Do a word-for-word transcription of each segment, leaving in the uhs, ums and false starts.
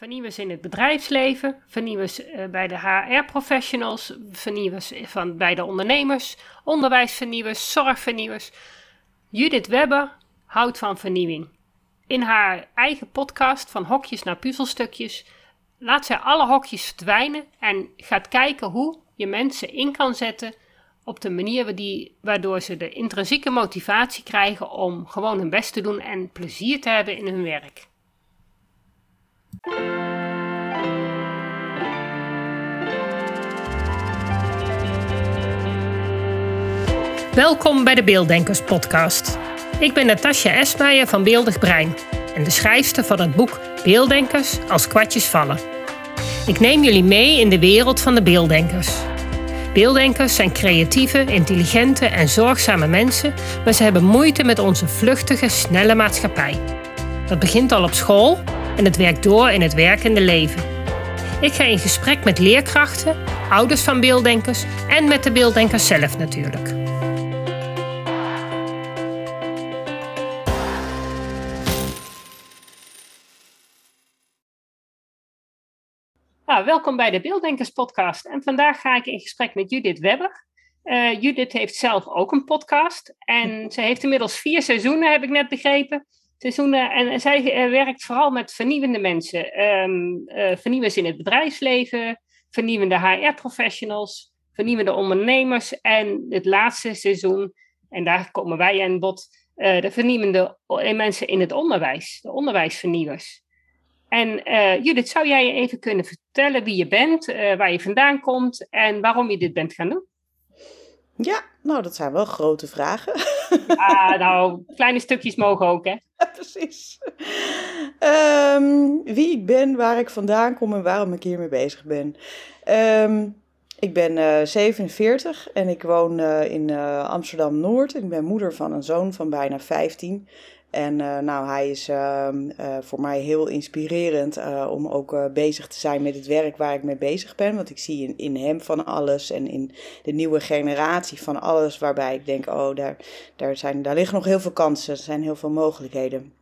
vernieuwers in het bedrijfsleven, vernieuwers bij de H R-professionals, vernieuwers van, bij de ondernemers, onderwijsvernieuwers, zorgvernieuwers. Judith Webber houdt van vernieuwing. In haar eigen podcast Van Hokjes naar Puzzelstukjes laat zij alle hokjes verdwijnen en gaat kijken hoe je mensen in kan zetten op de manier die, waardoor ze de intrinsieke motivatie krijgen om gewoon hun best te doen en plezier te hebben in hun werk. Welkom bij de Beelddenkers podcast. Ik ben Natasja Esmeijer van Beeldig Brein en de schrijfster van het boek Beelddenkers als kwartjes vallen. Ik neem jullie mee in de wereld van de beelddenkers. Beelddenkers zijn creatieve, intelligente en zorgzame mensen, maar ze hebben moeite met onze vluchtige, snelle maatschappij. Dat begint al op school en het werkt door in het werkende leven. Ik ga in gesprek met leerkrachten, ouders van beelddenkers en met de beelddenkers zelf natuurlijk. Nou, welkom bij de Beelddenkers podcast en vandaag ga ik in gesprek met Judith Webber. Uh, Judith heeft zelf ook een podcast en ze heeft inmiddels vier seizoenen, heb ik net begrepen. Seizoenen, en zij uh, werkt vooral met vernieuwende mensen. Um, uh, vernieuwers in het bedrijfsleven, vernieuwende H R-professionals, vernieuwende ondernemers en het laatste seizoen, en daar komen wij aan bod, uh, de vernieuwende mensen in het onderwijs, de onderwijsvernieuwers. En uh, Judith, zou jij je even kunnen vertellen wie je bent, uh, waar je vandaan komt en waarom je dit bent gaan doen? Ja, nou dat zijn wel grote vragen. Ah, nou, kleine stukjes mogen ook, hè? Ja, precies. Um, wie ik ben, waar ik vandaan kom en waarom ik hiermee bezig ben. Um, ik ben uh, zevenenveertig en ik woon uh, in uh, Amsterdam-Noord. Ik ben moeder van een zoon van bijna vijftien. En uh, nou, hij is uh, uh, voor mij heel inspirerend uh, om ook uh, bezig te zijn met het werk waar ik mee bezig ben. Want ik zie in, in hem van alles en in de nieuwe generatie van alles waarbij ik denk, oh, daar, daar, zijn, daar liggen nog heel veel kansen, er zijn heel veel mogelijkheden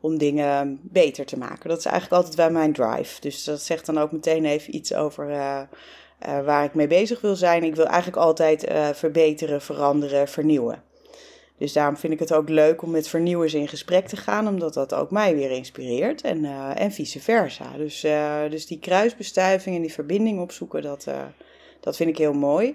om dingen beter te maken. Dat is eigenlijk altijd bij mijn drive. Dus dat zegt dan ook meteen even iets over uh, uh, waar ik mee bezig wil zijn. Ik wil eigenlijk altijd uh, verbeteren, veranderen, vernieuwen. Dus daarom vind ik het ook leuk om met vernieuwers in gesprek te gaan, omdat dat ook mij weer inspireert en, uh, en vice versa. Dus, uh, dus die kruisbestuiving en die verbinding opzoeken, dat, uh, dat vind ik heel mooi.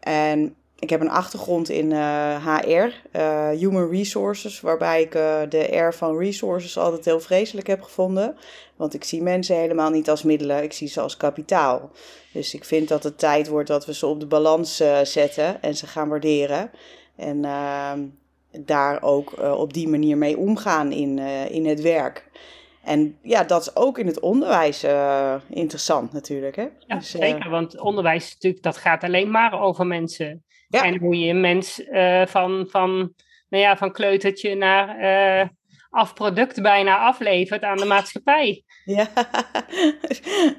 En ik heb een achtergrond in uh, H R, uh, Human Resources, waarbij ik uh, de R van Resources altijd heel vreselijk heb gevonden. Want ik zie mensen helemaal niet als middelen, ik zie ze als kapitaal. Dus ik vind dat het tijd wordt dat we ze op de balans uh, zetten en ze gaan waarderen. En uh, daar ook uh, op die manier mee omgaan in, uh, in het werk. En ja, dat is ook in het onderwijs uh, interessant natuurlijk. Hè? Ja, dus, zeker, uh, want onderwijs natuurlijk, dat gaat alleen maar over mensen. Ja. En hoe je een mens uh, van, van, nou ja, van kleutertje naar uh, afproduct bijna aflevert aan de maatschappij. Ja,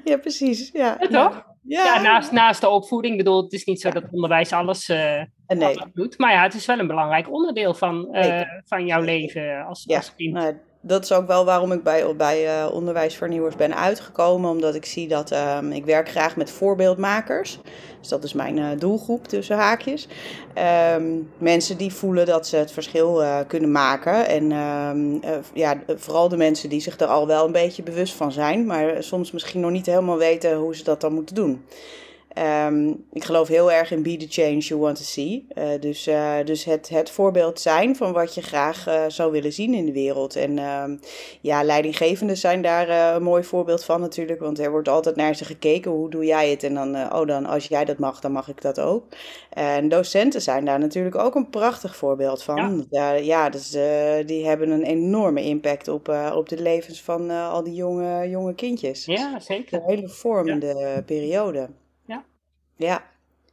ja precies. Ja, ja toch? Ja, ja naast, naast de opvoeding. Ik bedoel, het is niet zo dat onderwijs alles, uh, nee. alles doet. Maar ja, het is wel een belangrijk onderdeel van, uh, nee. van jouw leven als, ja. als kind. Nou, dat is ook wel waarom ik bij, bij uh, onderwijsvernieuwers ben uitgekomen. Omdat ik zie dat uh, ik werk graag met voorbeeldmakers. Dus dat is mijn uh, doelgroep tussen haakjes. Um, mensen die voelen dat ze het verschil uh, kunnen maken. En um, uh, ja, vooral de mensen die zich er al wel een beetje bewust van zijn. Maar soms misschien nog niet helemaal weten hoe ze dat dan moeten doen. Um, ik geloof heel erg in be the change you want to see. Uh, dus uh, dus het, het voorbeeld zijn van wat je graag uh, zou willen zien in de wereld. En uh, ja, leidinggevenden zijn daar uh, een mooi voorbeeld van natuurlijk. Want er wordt altijd naar ze gekeken. Hoe doe jij het? En dan, uh, oh dan, als jij dat mag, dan mag ik dat ook. En docenten zijn daar natuurlijk ook een prachtig voorbeeld van. Ja, uh, ja dus, uh, die hebben een enorme impact op, uh, op de levens van uh, al die jonge, jonge kindjes. Ja, zeker. Een hele vormende ja. periode. Ja.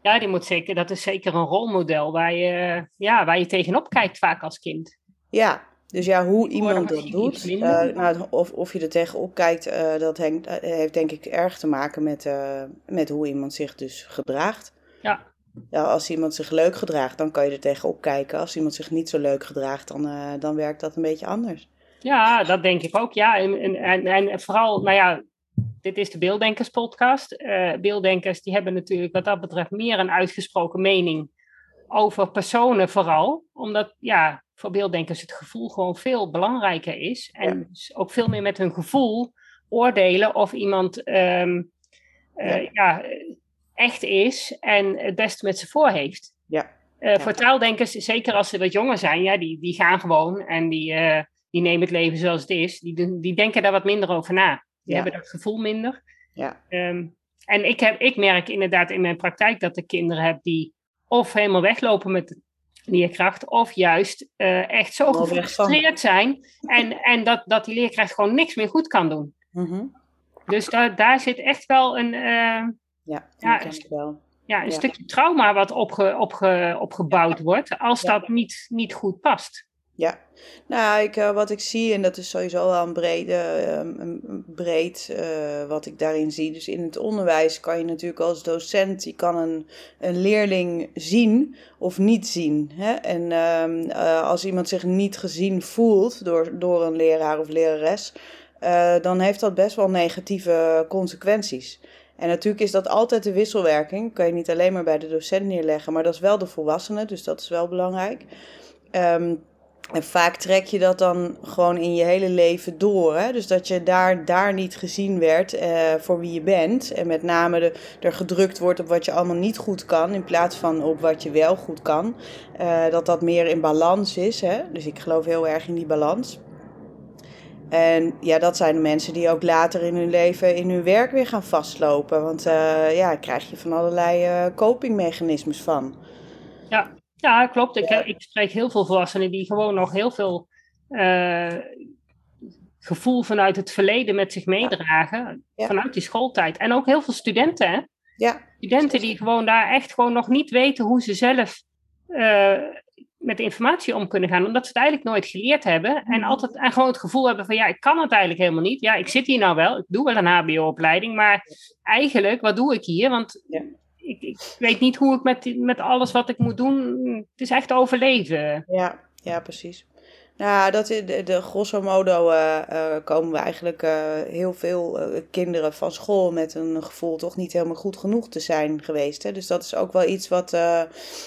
Ja, die moet zeker, dat is zeker een rolmodel waar je, ja, waar je tegenop kijkt vaak als kind. Ja, dus ja, hoe iemand dat doet, uh, nou, of, of je er tegenop kijkt, uh, dat heng, uh, heeft denk ik erg te maken met, uh, met hoe iemand zich dus gedraagt. Ja. Ja, als iemand zich leuk gedraagt, dan kan je er tegenop kijken. Als iemand zich niet zo leuk gedraagt, dan, uh, dan werkt dat een beetje anders. Ja, dat denk ik ook. Ja, en, en, en vooral, nou ja, dit is de Beelddenkers podcast. Uh, Beelddenkers die hebben natuurlijk wat dat betreft meer een uitgesproken mening over personen vooral. Omdat ja, voor Beelddenkers het gevoel gewoon veel belangrijker is. En ja. dus ook veel meer met hun gevoel oordelen of iemand um, uh, ja. Ja, echt is en het beste met ze voor heeft. Ja. Uh, ja. Voor taaldenkers, zeker als ze wat jonger zijn, ja, die, die gaan gewoon en die, uh, die nemen het leven zoals het is. Die, die denken daar wat minder over na. Die ja. hebben dat gevoel minder. Ja. Um, en ik, heb, ik merk inderdaad in mijn praktijk dat ik kinderen heb die of helemaal weglopen met de leerkracht, of juist uh, echt zo oh, gefrustreerd zijn en, en dat, dat die leerkracht gewoon niks meer goed kan doen. Mm-hmm. Dus da- daar zit echt wel een, uh, ja, ja, een, wel. Ja, een ja. stukje trauma wat opge- opge- opgebouwd wordt als ja. dat niet, niet goed past. Ja, nou, ik, uh, wat ik zie, en dat is sowieso wel een, brede, uh, een breed uh, wat ik daarin zie. Dus in het onderwijs kan je natuurlijk als docent, je kan een, een leerling zien of niet zien. Hè? En uh, uh, als iemand zich niet gezien voelt door, door een leraar of lerares, uh, dan heeft dat best wel negatieve consequenties. En natuurlijk is dat altijd de wisselwerking, kan je niet alleen maar bij de docent neerleggen, maar dat is wel de volwassene, dus dat is wel belangrijk. Um, En vaak trek je dat dan gewoon in je hele leven door. Hè? Dus dat je daar, daar niet gezien werd eh, voor wie je bent. En met name de, er gedrukt wordt op wat je allemaal niet goed kan, in plaats van op wat je wel goed kan. Eh, dat dat meer in balans is. Hè? Dus ik geloof heel erg in die balans. En ja, dat zijn de mensen die ook later in hun leven in hun werk weer gaan vastlopen. Want eh, ja, daar krijg je van allerlei uh, copingmechanismes van. Ja. Ja, klopt. Ik, ik spreek heel veel volwassenen die gewoon nog heel veel uh, gevoel vanuit het verleden met zich meedragen. Ja. Vanuit die schooltijd. En ook heel veel studenten. Hè? Ja. Studenten die gewoon daar echt gewoon nog niet weten hoe ze zelf uh, met informatie om kunnen gaan. Omdat ze het eigenlijk nooit geleerd hebben. En altijd en gewoon het gevoel hebben van ja, ik kan het eigenlijk helemaal niet. Ja, ik zit hier nou wel. Ik doe wel een H B O-opleiding. Maar eigenlijk, wat doe ik hier? Want... Ja. Ik, ik weet niet hoe ik met, met alles wat ik moet doen... Het is echt overleven. Ja, ja precies. Nou, dat is de, de grosso modo uh, uh, komen we eigenlijk uh, heel veel uh, kinderen van school... met een gevoel toch niet helemaal goed genoeg te zijn geweest. Hè? Dus dat is ook wel iets wat uh,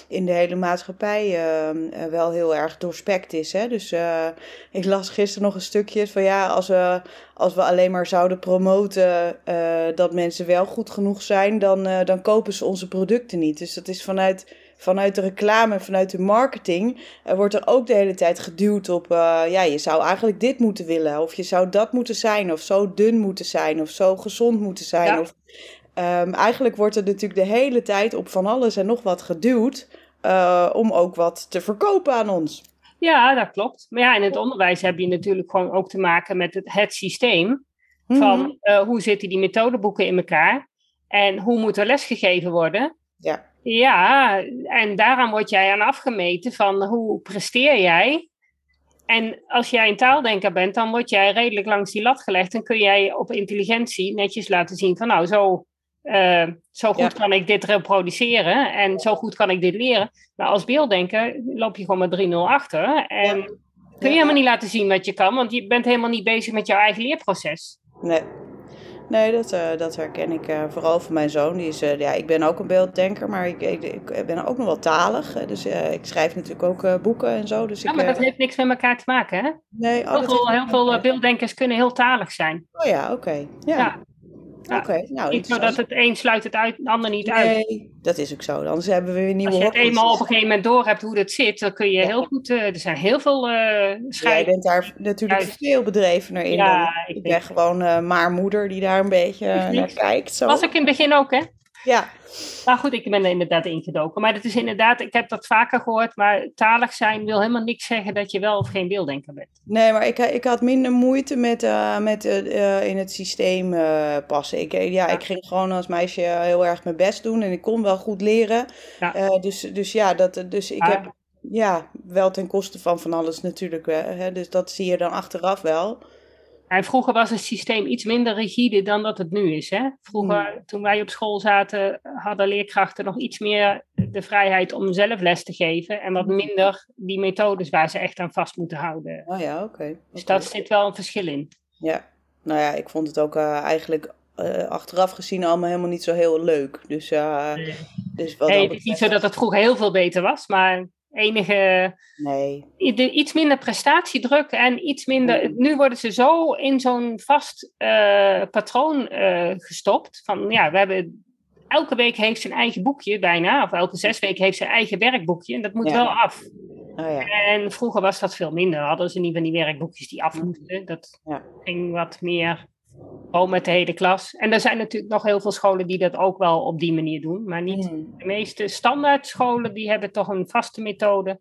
in de hele maatschappij uh, uh, wel heel erg doorspekt is. Hè? Dus uh, ik las gisteren nog een stukje van ja, als we... Als we alleen maar zouden promoten uh, dat mensen wel goed genoeg zijn, dan, uh, dan kopen ze onze producten niet. Dus dat is vanuit, vanuit de reclame, vanuit de marketing, uh, wordt er ook de hele tijd geduwd op... Uh, ja, je zou eigenlijk dit moeten willen, of je zou dat moeten zijn, of zo dun moeten zijn, of zo gezond moeten zijn. Ja. Of, um, eigenlijk wordt er natuurlijk de hele tijd op van alles en nog wat geduwd uh, om ook wat te verkopen aan ons. Ja, dat klopt. Maar ja, in het onderwijs heb je natuurlijk gewoon ook te maken met het, het systeem. Van mm-hmm. uh, hoe zitten die methodeboeken in elkaar? En hoe moet er lesgegeven worden? Ja. Ja, en daaraan word jij aan afgemeten van hoe presteer jij? En als jij een taaldenker bent, dan word jij redelijk langs die lat gelegd. En kun jij op intelligentie netjes laten zien van nou, zo... Uh, zo goed ja. kan ik dit reproduceren en zo goed kan ik dit leren. Maar als beelddenker loop je gewoon met drie nul achter en ja. kun je ja. helemaal niet laten zien wat je kan, want je bent helemaal niet bezig met jouw eigen leerproces. Nee, nee dat, uh, dat herken ik uh, vooral van mijn zoon. Die is, uh, ja, ik ben ook een beelddenker, maar ik, ik, ik ben ook nog wel talig. Dus uh, ik schrijf natuurlijk ook uh, boeken en zo. Dus ja, ik, maar dat uh, heeft niks met elkaar te maken, hè? Nee. Oh, heel veel, heel veel uh, beelddenkers kunnen heel talig zijn. Oh ja, oké. Okay. Ja. ja. Nou, Oké, okay, nou... Niet zo dat het een sluit het uit, het ander niet nee, uit. Nee, dat is ook zo. Anders hebben we weer nieuwe... Als je het eenmaal op een gegeven moment door hebt hoe dat zit, dan kun je ja. heel goed... Uh, er zijn heel veel uh, scheiden. Jij bent daar natuurlijk uit. Veel bedrevener in. Ja, dan. Ik, ik ben gewoon uh, maar moeder die daar een beetje uh, naar kijkt. Zo. Was ik in het begin ook, hè? Ja. Maar goed, ik ben er inderdaad ingedoken. Maar dat is inderdaad, ik heb dat vaker gehoord, maar talig zijn wil helemaal niks zeggen dat je wel of geen beelddenker bent. Nee, maar ik, ik had minder moeite met, uh, met uh, in het systeem uh, passen. Ik, ja, ja. ik ging gewoon als meisje heel erg mijn best doen en ik kon wel goed leren. Ja. Uh, dus, dus ja, dat, dus ik ja. heb ja, wel ten koste van van alles natuurlijk. Hè, dus dat zie je dan achteraf wel. En vroeger was het systeem iets minder rigide dan dat het nu is. Hè? Vroeger, toen wij op school zaten, hadden leerkrachten nog iets meer de vrijheid om zelf les te geven. En wat minder die methodes waar ze echt aan vast moeten houden. Oh ja, oké. Okay, okay. Dus daar zit wel een verschil in. Ja, nou ja, ik vond het ook uh, eigenlijk uh, achteraf gezien allemaal helemaal niet zo heel leuk. Dus, uh, nee. dus wat nee, het is niet zo dat het vroeger heel veel beter was, maar... enige nee. iets minder prestatiedruk en iets minder... Nu worden ze zo in zo'n vast uh, patroon uh, gestopt. Van ja, we hebben... Elke week heeft ze een eigen boekje bijna. Of elke zes weken heeft ze een eigen werkboekje. En dat moet ja. wel af. Oh, ja. En vroeger was dat veel minder. Hadden ze niet van die werkboekjes die af moesten. Dat ja. ging wat meer gewoon met de hele klas. En er zijn natuurlijk nog heel veel scholen die dat ook wel op die manier doen. Maar niet mm. de meeste standaard scholen die hebben toch een vaste methode.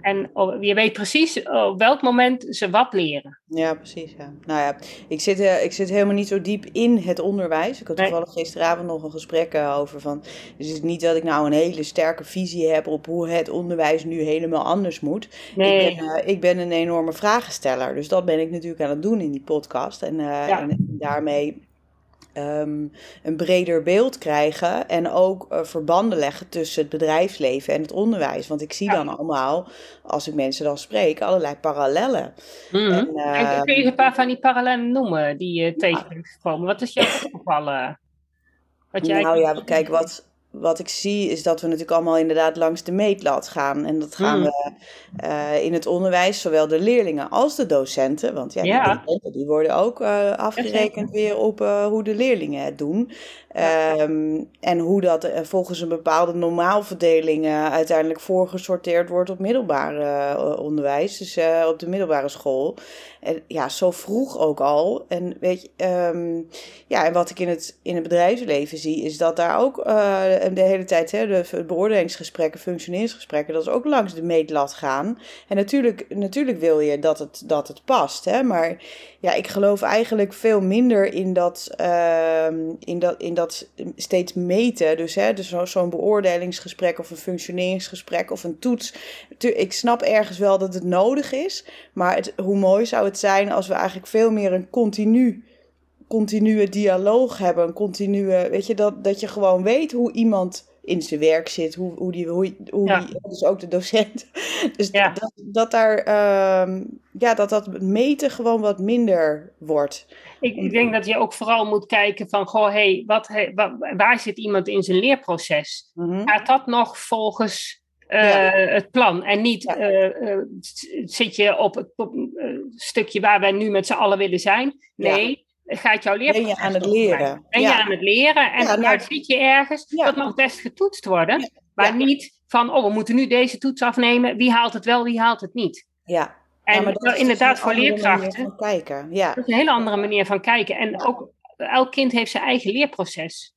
En je weet precies op welk moment ze wat leren. Ja, precies. Ja. Nou ja, ik zit, ik zit helemaal niet zo diep in het onderwijs. Ik had toevallig nee. gisteravond nog een gesprek over. Van, dus het is niet dat ik nou een hele sterke visie heb op hoe het onderwijs nu helemaal anders moet. Nee. Ik, ben, uh, ik ben een enorme vragensteller. Dus dat ben ik natuurlijk aan het doen in die podcast. En, uh, ja. en daarmee... Um, een breder beeld krijgen en ook uh, verbanden leggen tussen het bedrijfsleven en het onderwijs. Want ik zie ja. dan allemaal, als ik mensen dan spreek, allerlei parallellen. Mm-hmm. En, uh, en kun je een paar van die parallellen noemen die je tegen bent ja. gekomen? Wat is jouw opgevallen? Wat jij nou ja, kijk, wat... Wat ik zie is dat we natuurlijk allemaal inderdaad langs de meetlat gaan. En dat gaan hmm. we uh, in het onderwijs, zowel de leerlingen als de docenten. Want ja, ja. de docenten die worden ook uh, afgerekend weer op uh, hoe de leerlingen het doen. Um, en hoe dat uh, volgens een bepaalde normaalverdeling uh, uiteindelijk voorgesorteerd wordt op middelbaar uh, onderwijs. Dus uh, op de middelbare school. En ja, zo vroeg ook al. En weet je, um, ja, en wat ik in het, in het bedrijfsleven zie, is dat daar ook uh, de hele tijd, hè, de beoordelingsgesprekken, functioneringsgesprekken, dat is ook langs de meetlat gaan. En natuurlijk, natuurlijk wil je dat het, dat het past, hè, maar ja, ik geloof eigenlijk veel minder in dat, uh, in dat, in dat steeds meten. Dus, hè, dus zo, zo'n beoordelingsgesprek of een functioneringsgesprek of een toets. Ik snap ergens wel dat het nodig is, maar het, hoe mooi zou het zijn als we eigenlijk veel meer een continu... continue dialoog hebben, een continue, weet je, dat, dat je gewoon weet hoe iemand in zijn werk zit, hoe, hoe die, hoe, hoe ja. die, dus ook de docent, dus ja. dat, dat daar, um, ja, dat dat meten gewoon wat minder wordt. Ik, ik denk dat je ook vooral moet kijken van, goh, hey, wat, hey, wat, waar zit iemand in zijn leerproces? Mm-hmm. Gaat dat nog volgens... Uh, ja. het plan. En niet ja. uh, uh, zit je op het op, uh, stukje waar wij nu met z'n allen willen zijn. Nee, ja. gaat jouw leerproces. Ben je aan het leren. Ben ja. je aan het leren. En ja, nou, daar zit je ergens. Ja. Dat mag best getoetst worden. Ja. Maar ja. niet van, oh, we moeten nu deze toets afnemen. Wie haalt het wel, wie haalt het niet? Ja. En ja, maar dat is inderdaad voor leerkrachten. Ja. Dat is een hele andere manier van kijken. En ja. ook, elk kind heeft zijn eigen leerproces.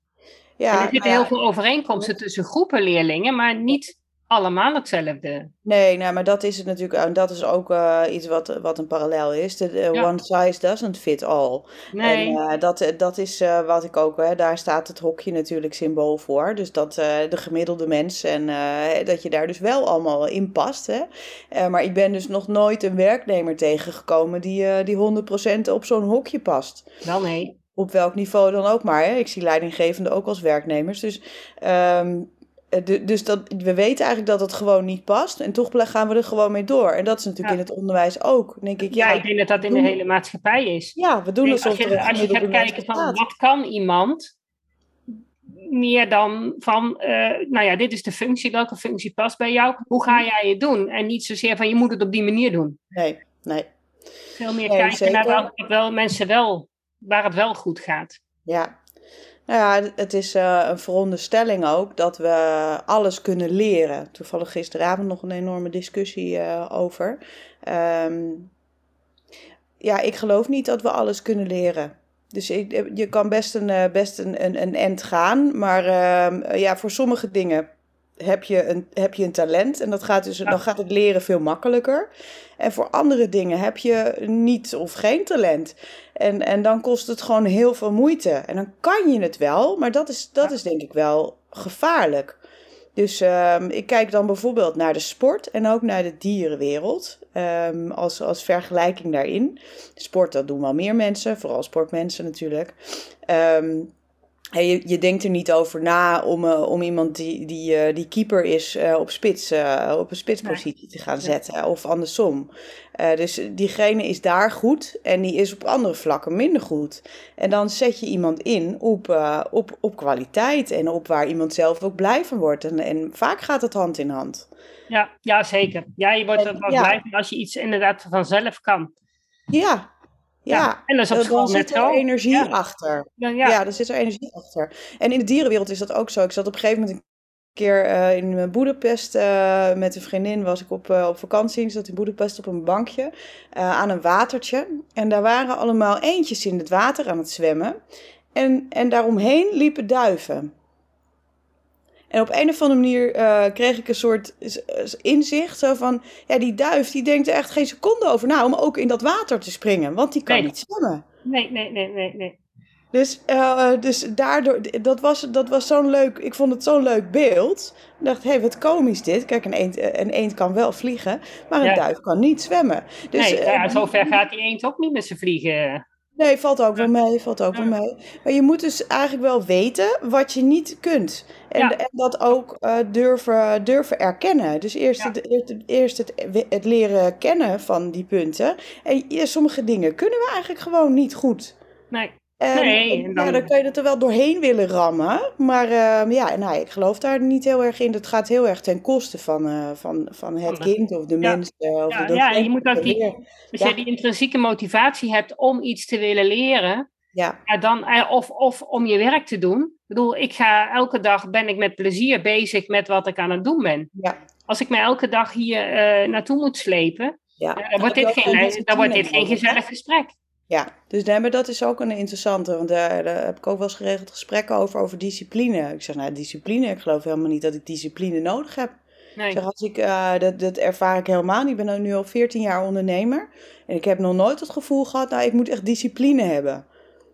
Ja, en er zitten ja. heel veel overeenkomsten tussen groepen leerlingen, maar niet... allemaal hetzelfde. Nee, nou, maar dat is het natuurlijk. En dat is ook uh, iets wat, wat een parallel is. De, uh, ja. One size doesn't fit all. Nee. En uh, dat, dat is uh, wat ik ook... Hè, daar staat het hokje natuurlijk symbool voor. Dus dat uh, de gemiddelde mens... en uh, dat je daar dus wel allemaal in past. Hè? Uh, maar ik ben dus nog nooit een werknemer tegengekomen... die, uh, die honderd procent op zo'n hokje past. Wel nee. Op welk niveau dan ook maar. Hè? Ik zie leidinggevenden ook als werknemers. Dus... Um, Dus dat, we weten eigenlijk dat het gewoon niet past. En toch gaan we er gewoon mee door. En dat is natuurlijk ja. in het onderwijs ook. Denk ik, ja, ja, ik denk dat dat in de hele maatschappij is. Ja, we doen het soms. Als je, als je gaat kijken van staat. Wat kan iemand... meer dan van, uh, nou ja, dit is de functie. Welke functie past bij jou? Hoe ga jij het doen? En niet zozeer van, je moet het op die manier doen. Nee, nee. Veel meer nee, kijken zeker. Naar waar het wel, mensen wel... waar het wel goed gaat. Ja. Nou ja, het is uh, een veronderstelling ook dat we alles kunnen leren. Toevallig gisteravond nog een enorme discussie uh, over. Um, ja, ik geloof niet dat we alles kunnen leren. Dus ik, je kan best een, best een, een, een end gaan, maar uh, ja, voor sommige dingen... Heb je, een, heb je een talent en dat gaat dus, ja. dan gaat het leren veel makkelijker. En voor andere dingen heb je niet of geen talent. En, en dan kost het gewoon heel veel moeite. En dan kan je het wel, maar dat is, dat ja. is denk ik wel gevaarlijk. Dus um, ik kijk dan bijvoorbeeld naar de sport en ook naar de dierenwereld um, als, als vergelijking daarin. Sport, dat doen wel meer mensen, vooral sportmensen natuurlijk. Um, En je, je denkt er niet over na om, uh, om iemand die, die, uh, die keeper is uh, op, spits, uh, op een spitspositie te gaan zetten. Of andersom. Uh, dus diegene is daar goed en die is op andere vlakken minder goed. En dan zet je iemand in op, uh, op, op kwaliteit en op waar iemand zelf ook blij van wordt. En, en vaak gaat het hand in hand. Ja, ja zeker. Ja, je wordt er wel ja. blij van als je iets inderdaad vanzelf kan. Ja. Ja, ja, en dat is dan zit er al. energie ja. achter. Ja, ja. ja, daar zit er energie achter. En in de dierenwereld is dat ook zo. Ik zat op een gegeven moment een keer uh, in Boedapest uh, met een vriendin. Was ik op, uh, op vakantie. Ik zat in Boedapest op een bankje uh, aan een watertje. En daar waren allemaal eendjes in het water aan het zwemmen. En, en daaromheen liepen duiven. En op een of andere manier uh, kreeg ik een soort inzicht. Zo van, ja, die duif die denkt er echt geen seconde over na om ook in dat water te springen. Want die kan nee. niet zwemmen. Nee, nee, nee, nee, nee. Dus, uh, dus daardoor, dat was, dat was zo'n leuk, ik vond het zo'n leuk beeld. Ik dacht, hé, hey, wat komisch dit. Kijk, een eend, een eend kan wel vliegen, maar een ja. duif kan niet zwemmen. Dus, nee, ja, uh, zover gaat die eend ook niet met z'n vliegen. Nee, valt ook wel mee, valt ook wel mee. Maar je moet dus eigenlijk wel weten wat je niet kunt. En, ja. en dat ook uh, durven, durven erkennen. Dus eerst, ja. het, eerst het, het leren kennen van die punten. En ja, sommige dingen kunnen we eigenlijk gewoon niet goed. Nee. En, nee, en dan... Ja, dan kan je het er wel doorheen willen rammen. Maar uh, ja, nou, ik geloof daar niet heel erg in. Dat gaat heel erg ten koste van, uh, van, van het kind of de ja. mensen. Uh, of ja, dat ja je moet dat die, als ja. je die intrinsieke motivatie hebt om iets te willen leren. Ja. Ja, dan, of, of om je werk te doen. Ik bedoel, ik ga, elke dag ben ik met plezier bezig met wat ik aan het doen ben. Ja. Als ik me elke dag hier uh, naartoe moet slepen, ja. uh, dan wordt dit geen, dan wordt dit geen gezellig gesprek. Ja, dus nee, maar dat is ook een interessante, want daar, daar heb ik ook wel eens geregeld gesprekken over, over discipline. Ik zeg, nou, discipline, ik geloof helemaal niet dat ik discipline nodig heb. Nee. Ik zeg, als ik, uh, dat, dat ervaar ik helemaal niet. Ik ben nu al veertien jaar ondernemer en ik heb nog nooit het gevoel gehad, nou, ik moet echt discipline hebben.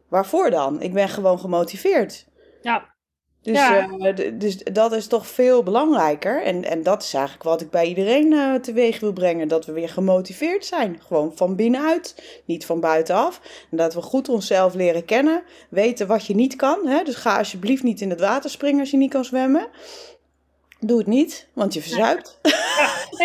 Waarvoor dan? Ik ben gewoon gemotiveerd. Ja. Dus, ja. uh, d- dus dat is toch veel belangrijker. En, en dat is eigenlijk wat ik bij iedereen uh, teweeg wil brengen. Dat we weer gemotiveerd zijn. Gewoon van binnenuit, niet van buitenaf. En dat we goed onszelf leren kennen. Weten wat je niet kan. Hè? Dus ga alsjeblieft niet in het water springen als je niet kan zwemmen. Doe het niet, want je verzuipt. Ja,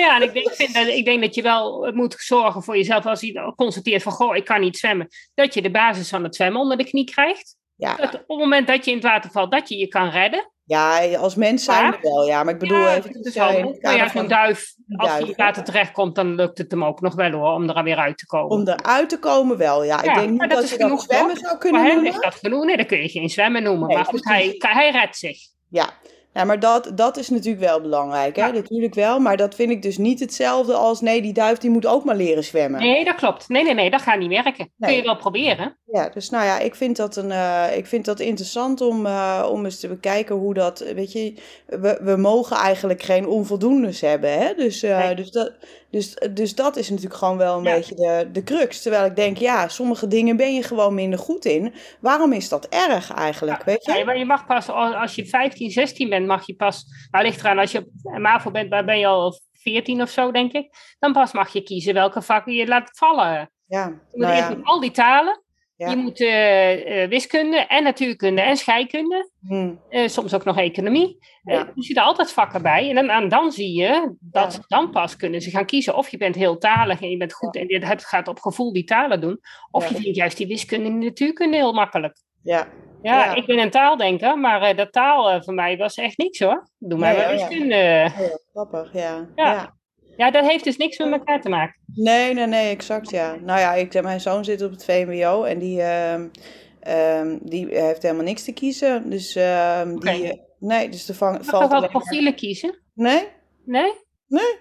ja, ja en ik denk, vind dat, ik denk dat je wel moet zorgen voor jezelf. Als je constateert van, goh, ik kan niet zwemmen. Dat je de basis van het zwemmen onder de knie krijgt. Ja. Dat op het moment dat je in het water valt, dat je je kan redden. Ja, als mens zijn we wel, ja. Maar ik bedoel, ja, even te zijn. Maar ja, zo'n duif, als hij in het water terechtkomt, dan lukt het hem ook nog wel hoor, om er weer uit te komen. Om eruit te komen wel, ja. Ik ja, denk niet dat, dat je dat zwemmen toch? zou kunnen noemen. Voor hem is dat genoeg. Nee, dan kun je geen zwemmen noemen. Nee, maar goed, hij, hij redt zich. Ja. Ja, maar dat, dat is natuurlijk wel belangrijk, hè? Ja. Natuurlijk wel. Maar dat vind ik dus niet hetzelfde als... nee, die duif die moet ook maar leren zwemmen. Nee, dat klopt. Nee, nee, nee, dat gaat niet werken. Nee. Kun je wel proberen. Ja, dus nou ja, ik vind dat, een, uh, ik vind dat interessant om, uh, om eens te bekijken hoe dat... weet je, we, we mogen eigenlijk geen onvoldoendes hebben, hè? Dus, uh, nee. dus, dat, dus, dus dat is natuurlijk gewoon wel een ja. beetje de, de crux. Terwijl ik denk, ja, sommige dingen ben je gewoon minder goed in. Waarom is dat erg eigenlijk, ja, weet je? Ja, maar je mag pas als je vijftien, zestien bent... mag je pas, nou ligt eraan, als je op MAVO bent, waar ben je al veertien of zo, denk ik. Dan pas mag je kiezen welke vak je laat vallen. Ja, je moet nou eerst ja. al die talen. Ja. Je moet uh, uh, wiskunde en natuurkunde en scheikunde. Hmm. Uh, soms ook nog economie. Ja. Uh, er zitten altijd vakken bij. En dan, en dan zie je dat ja. ze dan pas kunnen ze gaan kiezen. Of je bent heel talig en je bent goed ja. en je gaat op gevoel die talen doen. Of ja. je vindt juist die wiskunde en die natuurkunde heel makkelijk. Ja. Ja, ja, ik ben een taaldenker, maar uh, dat taal uh, voor mij was echt niks hoor. Doe maar wel wiskunde. Grappig, ja. Ja. ja. Ja, dat heeft dus niks met elkaar te maken. Nee, nee, nee, exact ja. Nou ja, ik, mijn zoon zit op het V M B O en die, uh, um, die heeft helemaal niks te kiezen. Dus, uh, okay. die, uh, nee, dus de vang, valt toch wel profielen kiezen? Nee. Nee? Nee.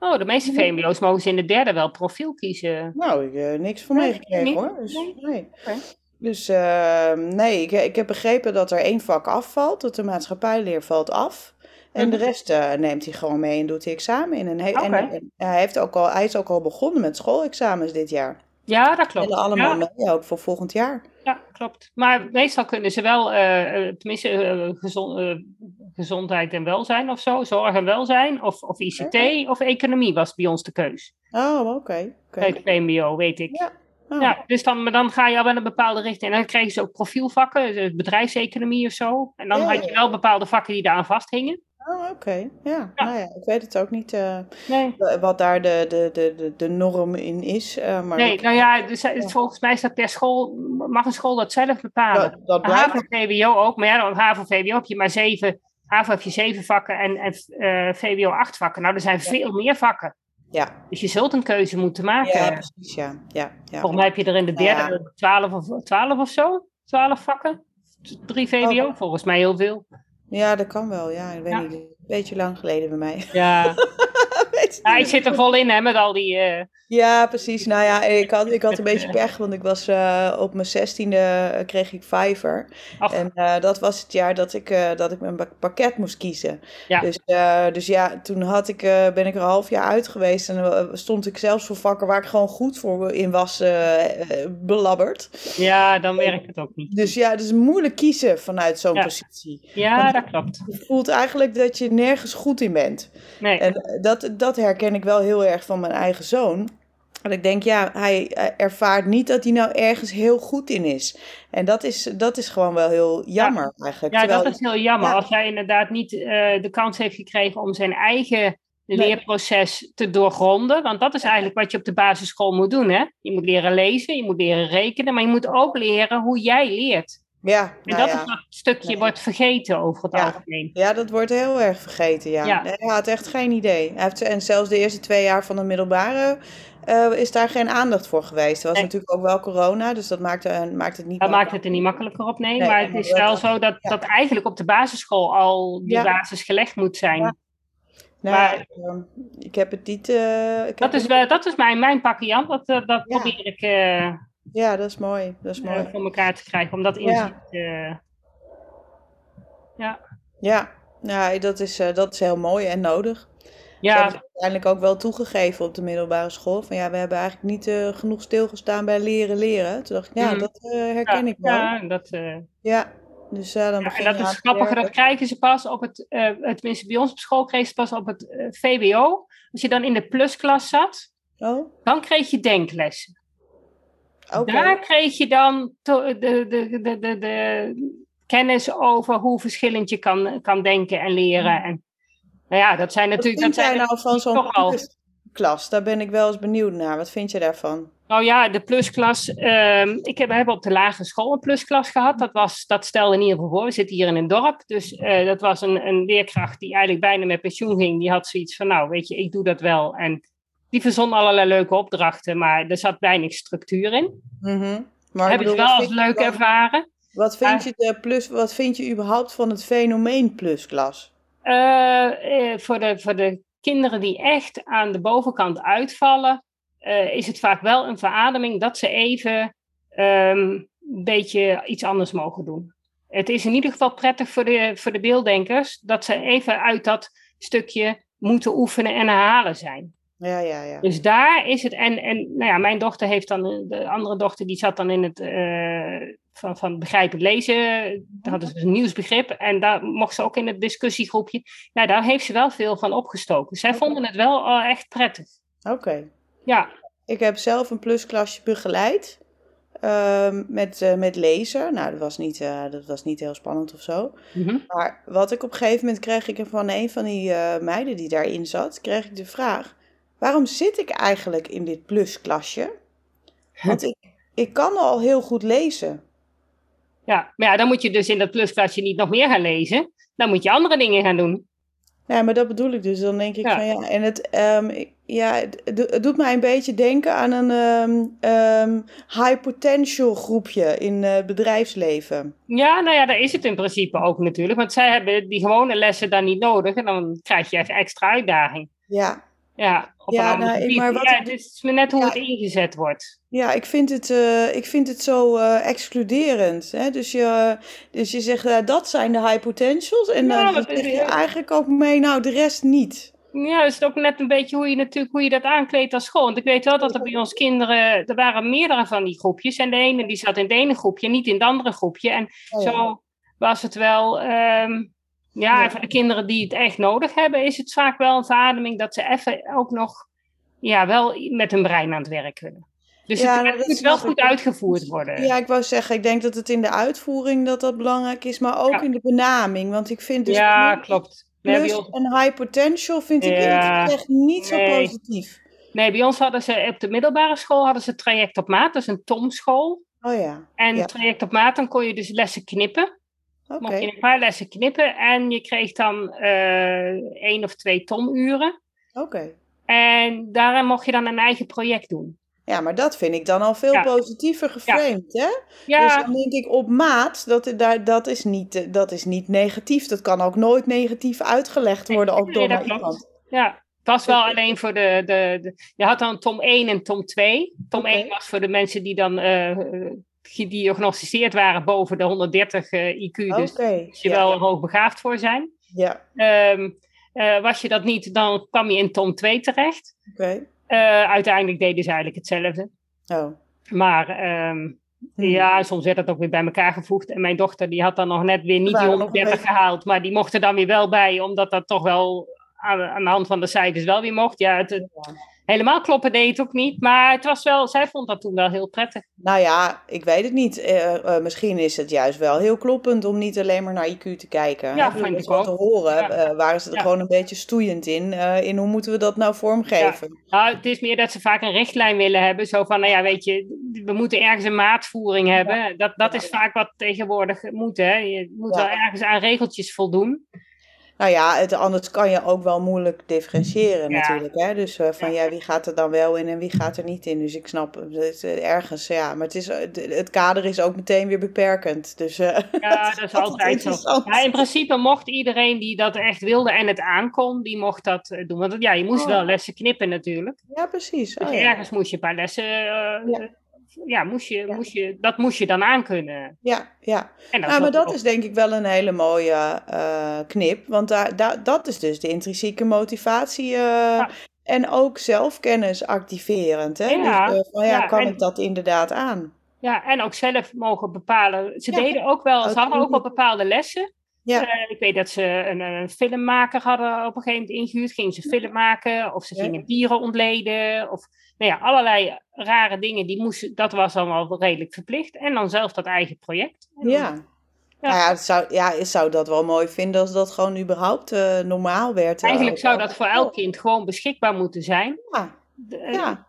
Oh, de meeste V M B O's mogen ze in de derde wel profiel kiezen. Nou, ik heb uh, niks van nee, meegekregen hoor. Dus, nee. nee. Okay. Dus uh, nee, ik, ik heb begrepen dat er één vak afvalt, dat de maatschappijleer valt af. En mm-hmm. de rest uh, neemt hij gewoon mee en doet hij examen in. En, he- okay. en, en hij, heeft ook al, hij is ook al begonnen met schoolexamens dit jaar. Ja, dat klopt. En allemaal ja. mee, ook voor volgend jaar. Ja, klopt. Maar meestal kunnen ze wel, uh, tenminste uh, gezond, uh, gezondheid en welzijn of zo, zorg en welzijn, of, of I C T, okay. of economie was bij ons de keus. Oh, oké. Okay. Okay. Bij het V M B O, weet ik. Ja. Oh. Ja, dus dan, maar dan ga je al wel een bepaalde richting. En dan kregen ze ook profielvakken, bedrijfseconomie of zo. En dan ja, had je wel bepaalde vakken die daaraan vasthingen. Oh, oké. Okay. Ja. Ja. Nou ja, ik weet het ook niet uh, nee. wat daar de, de, de, de norm in is. Uh, maar nee, ik... nou ja, dus, ja, volgens mij staat per school, mag een school dat zelf bepalen. Dat, dat blijft. Havo-V W O ook, maar ja, Havo-V W O heb je maar zeven. Havo heb je zeven vakken en, en uh, V W O acht vakken. Nou, er zijn ja. veel meer vakken. Ja. Dus je zult een keuze moeten maken. Ja, precies, ja. ja, ja. Volgens mij heb je er in de derde nou, ja. twaalf, of, twaalf of zo, twaalf vakken. Drie V W O, oh. volgens mij heel veel. Ja, dat kan wel, ja. Ik weet ja. niet, een beetje lang geleden bij mij. Ja, ja ik zit er vol in, hè, met al die... Uh... Ja, precies. Nou ja, ik had, ik had een beetje pech, want ik was uh, op mijn zestiende uh, kreeg ik Fiverr. Ach. En uh, dat was het jaar dat ik, uh, dat ik mijn pakket moest kiezen. Ja. Dus, uh, dus ja, toen had ik, uh, ben ik er een half jaar uit geweest en uh, stond ik zelfs voor vakken waar ik gewoon goed voor in was uh, belabberd. Ja, dan werkt het ook niet. Dus ja, het is moeilijk kiezen vanuit zo'n ja. positie. Ja, want dat klopt. Je voelt eigenlijk dat je nergens goed in bent. Nee. En dat, dat herken ik wel heel erg van mijn eigen zoon. En ik denk, ja, hij ervaart niet dat hij nou ergens heel goed in is. En dat is, dat is gewoon wel heel jammer ja, eigenlijk. Ja, terwijl, dat is heel jammer. Ja. Als hij inderdaad niet uh, de kans heeft gekregen om zijn eigen nee. leerproces te doorgronden. Want dat is eigenlijk wat je op de basisschool moet doen, hè? Je moet leren lezen, je moet leren rekenen, maar je moet ook leren hoe jij leert. Ja, en nou dat ja. is dat stukje nee. wordt vergeten over het ja. algemeen. Ja, dat wordt heel erg vergeten, ja. ja. Hij had echt geen idee. Hij heeft, en zelfs de eerste twee jaar van de middelbare... Uh, is daar geen aandacht voor geweest. Er was nee. natuurlijk ook wel corona, dus dat maakte, uh, maakt het niet dat maakt het er niet makkelijker op, nee. nee maar het is wel zo dat, ja. dat eigenlijk op de basisschool al die ja. basis gelegd moet zijn. Ja. Nou, maar, uh, ik heb het niet... Uh, ik dat, heb is, het... Uh, dat is mijn, mijn pakje, Jan. Dat, uh, dat ja. probeer ik... Uh, ja, dat is mooi. Dat is mooi. Uh, voor elkaar te krijgen, om dat inzicht... Ja. Uh, ja. ja, nou, dat is, uh, dat is heel mooi en nodig. Ja. Ze hebben het uiteindelijk ook wel toegegeven op de middelbare school. Van ja, we hebben eigenlijk niet uh, genoeg stilgestaan bij leren leren. Toen dacht ik, ja, mm. dat uh, herken ja, ik wel. Ja, dat, uh... ja. Dus, uh, dan ja, en dat is grappig. Dat krijgen ze pas op het, uh, tenminste bij ons op school kregen ze pas op het uh, V W O. Als je dan in de plusklas zat, oh. dan kreeg je denklessen. Okay. Daar kreeg je dan to- de, de, de, de, de kennis over hoe verschillend je kan, kan denken en leren en... Nou ja, dat zijn natuurlijk... Wat vind jij nou van zo'n plusklas? Daar ben ik wel eens benieuwd naar. Wat vind je daarvan? Nou ja, de plusklas... Uh, ik heb, we hebben op de lagere school een plusklas gehad. Dat, was, dat stelde in ieder geval voor. We zitten hier in een dorp. Dus uh, dat was een, een leerkracht die eigenlijk bijna met pensioen ging. Die had zoiets van, nou weet je, ik doe dat wel. En die verzon allerlei leuke opdrachten. Maar er zat weinig structuur in. Mm-hmm. Maar heb ik wel als leuk ervaren. Wat vind, je de plus, wat vind je überhaupt van het fenomeen plusklas? Uh, uh, voor, de, voor de kinderen die echt aan de bovenkant uitvallen, uh, is het vaak wel een verademing dat ze even um, een beetje iets anders mogen doen. Het is in ieder geval prettig voor de, voor de beelddenkers dat ze even uit dat stukje moeten oefenen en herhalen zijn. Ja, ja, ja. Dus daar is het, en, en nou ja, mijn dochter heeft dan, de andere dochter die zat dan in het uh, van, van begrijpend lezen, dat hadden ze een nieuwsbegrip en daar mocht ze ook in het discussiegroepje, nou daar heeft ze wel veel van opgestoken. Zij okay. vonden het wel uh, echt prettig. Oké. Okay. Ja. Ik heb zelf een plusklasje begeleid uh, met, uh, met lezen, nou dat was niet, uh, dat was niet heel spannend of zo, mm-hmm. maar wat ik op een gegeven moment kreeg, ik van een van die uh, meiden die daarin zat, kreeg ik de vraag: waarom zit ik eigenlijk in dit plusklasje? Want ik, ik kan al heel goed lezen. Ja, maar ja, dan moet je dus in dat plusklasje niet nog meer gaan lezen. Dan moet je andere dingen gaan doen. Ja, maar dat bedoel ik dus. Dan denk ik ja. van ja, en het, um, ja, het doet mij een beetje denken aan een um, um, high potential groepje in het uh, bedrijfsleven. Ja, nou ja, daar is het in principe ook natuurlijk. Want zij hebben die gewone lessen dan niet nodig. En dan krijg je even extra uitdaging. Ja. Ja, op ja, een nou, maar wat ja, het is net hoe ja, het ingezet wordt. Ja, ik vind het, uh, ik vind het zo uh, excluderend. Hè? Dus, je, dus je zegt, uh, dat zijn de high potentials. En ja, dan zeg je ja. eigenlijk ook mee, nou, de rest niet. Ja, dat is ook net een beetje hoe je, natuurlijk, hoe je dat aankleedt als school. Want ik weet wel dat er bij ons kinderen... Er waren meerdere van die groepjes. En de ene die zat in het ene groepje, niet in het andere groepje. En oh, ja. zo was het wel... Um, Ja, en voor de kinderen die het echt nodig hebben, is het vaak wel een verademing dat ze even ook nog ja, wel met hun brein aan het werk kunnen. Dus ja, het moet wel goed uitgevoerd worden. Ja, ik wou zeggen, ik denk dat het in de uitvoering dat dat belangrijk is, maar ook ja. in de benaming. Want ik vind dus ja, plus, klopt. Nee, plus ons... en high potential vind ja. ik eerlijk gezegd niet nee. zo positief. Nee, bij ons hadden ze op de middelbare school hadden ze traject op maat, dat is een T O M-school. Oh ja. En ja. traject op maat, dan kon je dus lessen knippen. Okay. Mocht je een paar lessen knippen en je kreeg dan uh, één of twee T O M-uren. Oké. Okay. En daarin mocht je dan een eigen project doen. Ja, maar dat vind ik dan al veel ja. positiever geframed, ja. hè? Ja. Dus dan denk ik op maat, dat, dat, is niet, dat is niet negatief. Dat kan ook nooit negatief uitgelegd worden, nee, ook door nee, iemand. Ja, het was wel okay. alleen voor de, de, de... Je had dan T O M één en T O M twee. T O M één was voor de mensen die dan uh, gediagnosticeerd waren boven de honderddertig uh, I Q. Dus okay. moest je ja. wel hoogbegaafd voor zijn. Ja. Um, uh, was je dat niet, dan kwam je in T O M twee terecht. Oké. Okay. Uh, uiteindelijk deden ze eigenlijk hetzelfde. Oh. Maar um, hmm. ja, soms werd dat ook weer bij elkaar gevoegd. En mijn dochter die had dan nog net weer niet die honderddertig gehaald. Maar die mocht er dan weer wel bij. Omdat dat toch wel aan, aan de hand van de cijfers wel weer mocht. Ja, het, het, helemaal kloppen deed het ook niet. Maar het was wel, zij vond dat toen wel heel prettig. Nou ja, ik weet het niet. Uh, uh, misschien is het juist wel heel kloppend om niet alleen maar naar I Q te kijken. Ja, vind ik ook. Te horen, ja. uh, waren ze er ja. gewoon een beetje stoeiend in. Uh, in hoe moeten we dat nou vormgeven? Ja. Nou, het is meer dat ze vaak een richtlijn willen hebben. Zo van, nou ja, weet je, we moeten ergens een maatvoering hebben. Ja. Dat, dat ja. is vaak wat tegenwoordig moet, hè. Je moet ja. wel ergens aan regeltjes voldoen. Nou ja, het, anders kan je ook wel moeilijk differentiëren ja. natuurlijk. Hè? Dus uh, van ja. ja, wie gaat er dan wel in en wie gaat er niet in? Dus ik snap het ergens, ja. Maar het, is, het kader is ook meteen weer beperkend. Dus, uh, ja, dat, dat is altijd zo. Ja, in principe mocht iedereen die dat echt wilde en het aankon, die mocht dat uh, doen. Want ja, je moest oh. wel lessen knippen natuurlijk. Ja, precies. Dus oh, ja. ergens moest je een paar lessen... Uh, ja. Ja, moest je, ja. Moest je, dat moest je dan aankunnen. Ja, ja. En nou, maar dat op. Is denk ik wel een hele mooie uh, knip. Want daar, daar, dat is dus de intrinsieke motivatie. Uh, ja. En ook zelfkennis activerend. Hè? Ja, dus, uh, van, ja, ja, kan en, ik dat inderdaad aan? Ja, en ook zelf mogen bepalen. Ze ja. deden ook wel, ze ook, hadden ook wel bepaalde lessen. Ja. Uh, ik weet dat ze een, een filmmaker hadden op een gegeven moment ingehuurd. Gingen ze film maken of ze ja. gingen dieren ontleden. Of nou ja, allerlei rare dingen. Die moesten, dat was dan wel redelijk verplicht. En dan zelf dat eigen project. En ja. Dan, ja. Nou ja, het zou, ja, ik zou dat wel mooi vinden als dat gewoon überhaupt uh, normaal werd. Eigenlijk ook, zou dat voor elk kind gewoon beschikbaar moeten zijn. Ja, de, ja.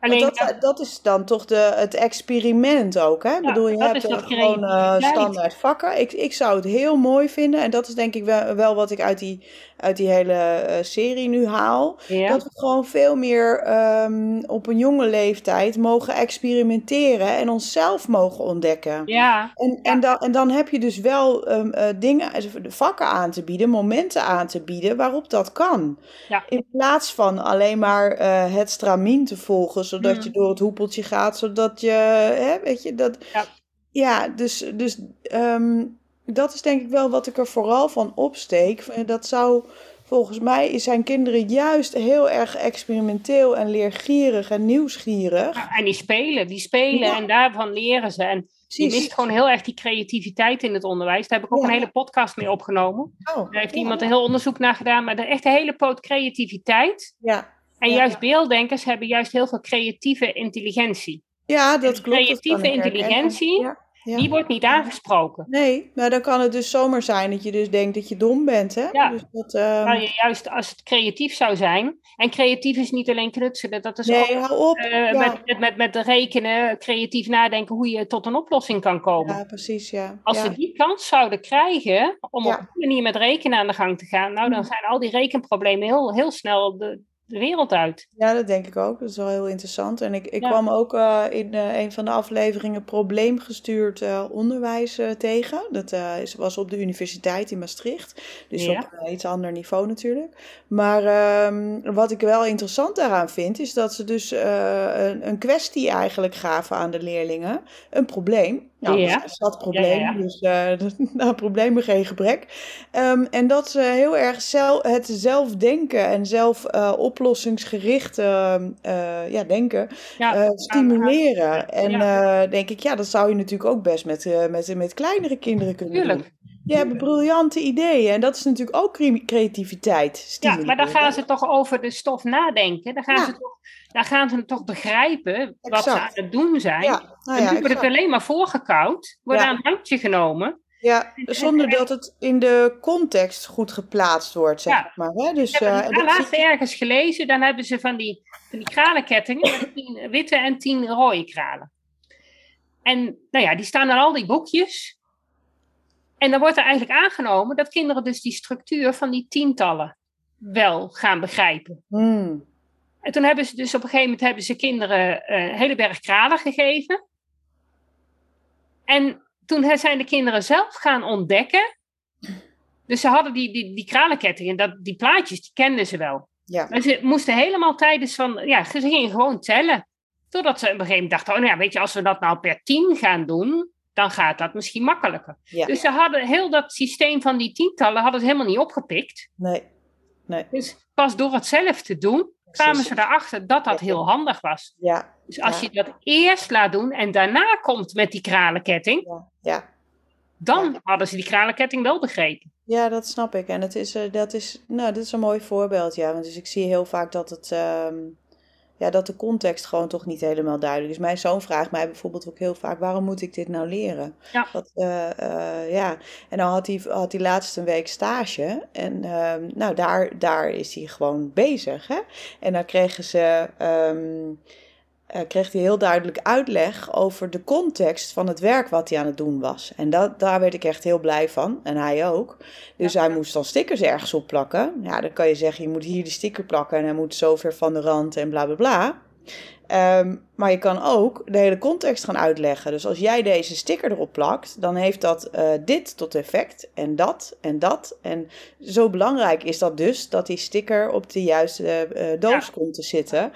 Alleen dat, dat, dat is dan toch de, het experiment ook, hè? Ja, bedoel, je hebt gewoon uh, standaard vakken. Ik, ik zou het heel mooi vinden. En dat is denk ik wel, wel wat ik uit die, uit die hele uh, serie nu haal. Ja. Dat we gewoon veel meer um, op een jonge leeftijd mogen experimenteren. En onszelf mogen ontdekken. Ja. En, ja. en, dan, en dan heb je dus wel um, uh, dingen, vakken aan te bieden. Momenten aan te bieden waarop dat kan. Ja. In plaats van alleen maar uh, het stramien te volgen. Zodat hmm. je door het hoepeltje gaat, zodat je, hè, weet je, dat... Ja, ja dus, dus um, dat is denk ik wel wat ik er vooral van opsteek. Dat zou, volgens mij, zijn kinderen juist heel erg experimenteel en leergierig en nieuwsgierig. Ja, en die spelen, die spelen ja. en daarvan leren ze. En Precies. je mist gewoon heel erg die creativiteit in het onderwijs. Daar heb ik ook ja. een hele podcast mee opgenomen. Oh, daar heeft ja. iemand een heel onderzoek naar gedaan, maar echt een hele poot creativiteit. Ja. En juist ja. beelddenkers hebben juist heel veel creatieve intelligentie. Ja, dat klopt. Creatieve dat intelligentie, ja. Ja. die wordt niet aangesproken. Nee, maar dan kan het dus zomaar zijn dat je dus denkt dat je dom bent. Hè? Ja, dus dat, um... nou, juist als het creatief zou zijn. En creatief is niet alleen knutselen. Dat is nee, ook hou op. Uh, ja. met, met, met, met rekenen, creatief nadenken hoe je tot een oplossing kan komen. Ja, precies, ja. Als ja. ze die kans zouden krijgen om ja. op die manier met rekenen aan de gang te gaan. Nou, dan zijn al die rekenproblemen heel, heel snel... De, de wereld uit. Ja, dat denk ik ook. Dat is wel heel interessant. En ik, ik ja. kwam ook uh, in uh, een van de afleveringen probleemgestuurd uh, onderwijs uh, tegen. Dat uh, is, was op de universiteit in Maastricht. Dus ja. op uh, iets ander niveau natuurlijk. Maar um, wat ik wel interessant daaraan vind, is dat ze dus uh, een, een kwestie eigenlijk gaven aan de leerlingen. Een probleem. Nou, ja. dat is dat probleem. Ja, ja. Dus uh, nou, problemen geen gebrek. Um, en dat ze heel erg zelf, het zelfdenken en zelf uh, oplossingsgericht uh, uh, ja, denken ja, uh, stimuleren. Ja, ja. En uh, denk ik, ja, dat zou je natuurlijk ook best met, uh, met, met kleinere kinderen kunnen Tuurlijk. doen. Je hebt briljante ideeën. En dat is natuurlijk ook creativiteit. Ja, maar dan gaan ze toch over de stof nadenken. Dan gaan ja. ze toch dan gaan ze toch begrijpen wat exact. ze aan het doen zijn. Ja. Nou ja, dan wordt het alleen maar voorgekoud, wordt ja. aan een handje genomen. Ja, zonder dat het in de context goed geplaatst wordt, zeg ja. maar. Hè? Dus, ik heb het uh, laatst ergens gelezen, dan hebben ze van die, van die kralenkettingen, tien witte en tien rode kralen. En nou ja, die staan aan al die boekjes. En dan wordt er eigenlijk aangenomen dat kinderen dus die structuur van die tientallen wel gaan begrijpen. Hmm. En toen hebben ze dus op een gegeven moment hebben ze kinderen een hele berg kralen gegeven. En toen zijn de kinderen zelf gaan ontdekken. Dus ze hadden die, die, die kralenkettingen, dat, die plaatjes, die kenden ze wel. Ja. Maar ze moesten helemaal tijdens van, ja, ze gingen gewoon tellen. Totdat ze op een gegeven moment dachten, oh nou ja, weet je, als we dat nou per tien gaan doen, dan gaat dat misschien makkelijker. Ja. Dus ze hadden heel dat systeem van die tientallen, hadden ze helemaal niet opgepikt. Nee. nee. Dus pas door het zelf te doen, kwamen ze erachter dat dat heel handig was. Ja, dus als ja. je dat eerst laat doen en daarna komt met die kralenketting, ja, ja, dan ja. hadden ze die kralenketting wel begrepen. Ja, dat snap ik. En het is, dat, is, nou, dat is een mooi voorbeeld. Ja. Want dus ik zie heel vaak dat, het, um, ja, dat de context gewoon toch niet helemaal duidelijk is. Mijn zoon vraagt mij bijvoorbeeld ook heel vaak, waarom moet ik dit nou leren? Ja. Dat, uh, uh, ja. En dan had hij, had hij laatst een week stage. En um, nou, daar, daar is hij gewoon bezig. Hè? En dan kregen ze... Um, Uh, kreeg hij heel duidelijk uitleg over de context van het werk wat hij aan het doen was. En dat, daar werd ik echt heel blij van. En hij ook. Dus ja. hij moest dan stickers ergens op plakken. Ja, dan kan je zeggen, je moet hier die sticker plakken en hij moet zover van de rand en bla bla bla. Um, maar je kan ook de hele context gaan uitleggen. Dus als jij deze sticker erop plakt, dan heeft dat uh, dit tot effect en dat en dat. En zo belangrijk is dat dus dat die sticker op de juiste uh, doos ja. komt te zitten.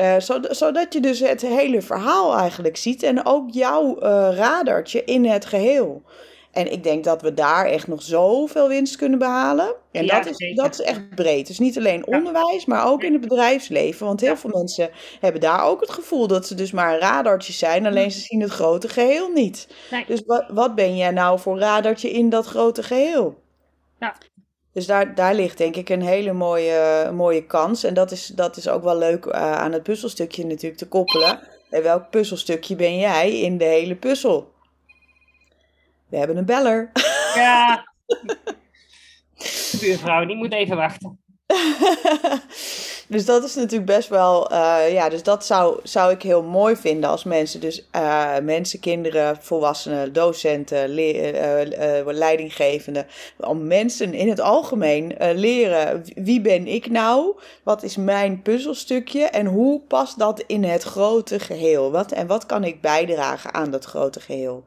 Uh, zod- zodat je dus het hele verhaal eigenlijk ziet en ook jouw uh, radartje in het geheel. En ik denk dat we daar echt nog zoveel winst kunnen behalen. En ja, dat, is, dat is echt breed. Dus niet alleen onderwijs, maar ook in het bedrijfsleven. Want heel ja. veel mensen hebben daar ook het gevoel dat ze dus maar een radartje zijn. Alleen ze zien het grote geheel niet. Nee. Dus wat, wat ben jij nou voor radartje in dat grote geheel? Ja. Dus daar, daar ligt denk ik een hele mooie, mooie kans. En dat is, dat is ook wel leuk uh, aan het puzzelstukje natuurlijk te koppelen. En welk puzzelstukje ben jij in de hele puzzel? We hebben een beller. Ja. De buurvrouw, die moet even wachten. Dus dat is natuurlijk best wel... Uh, ja, dus dat zou, zou ik heel mooi vinden als mensen... Dus uh, mensen, kinderen, volwassenen, docenten, le- uh, uh, leidinggevenden... Om mensen in het algemeen uh, leren... Wie ben ik nou? Wat is mijn puzzelstukje? En hoe past dat in het grote geheel? Wat, en wat kan ik bijdragen aan dat grote geheel?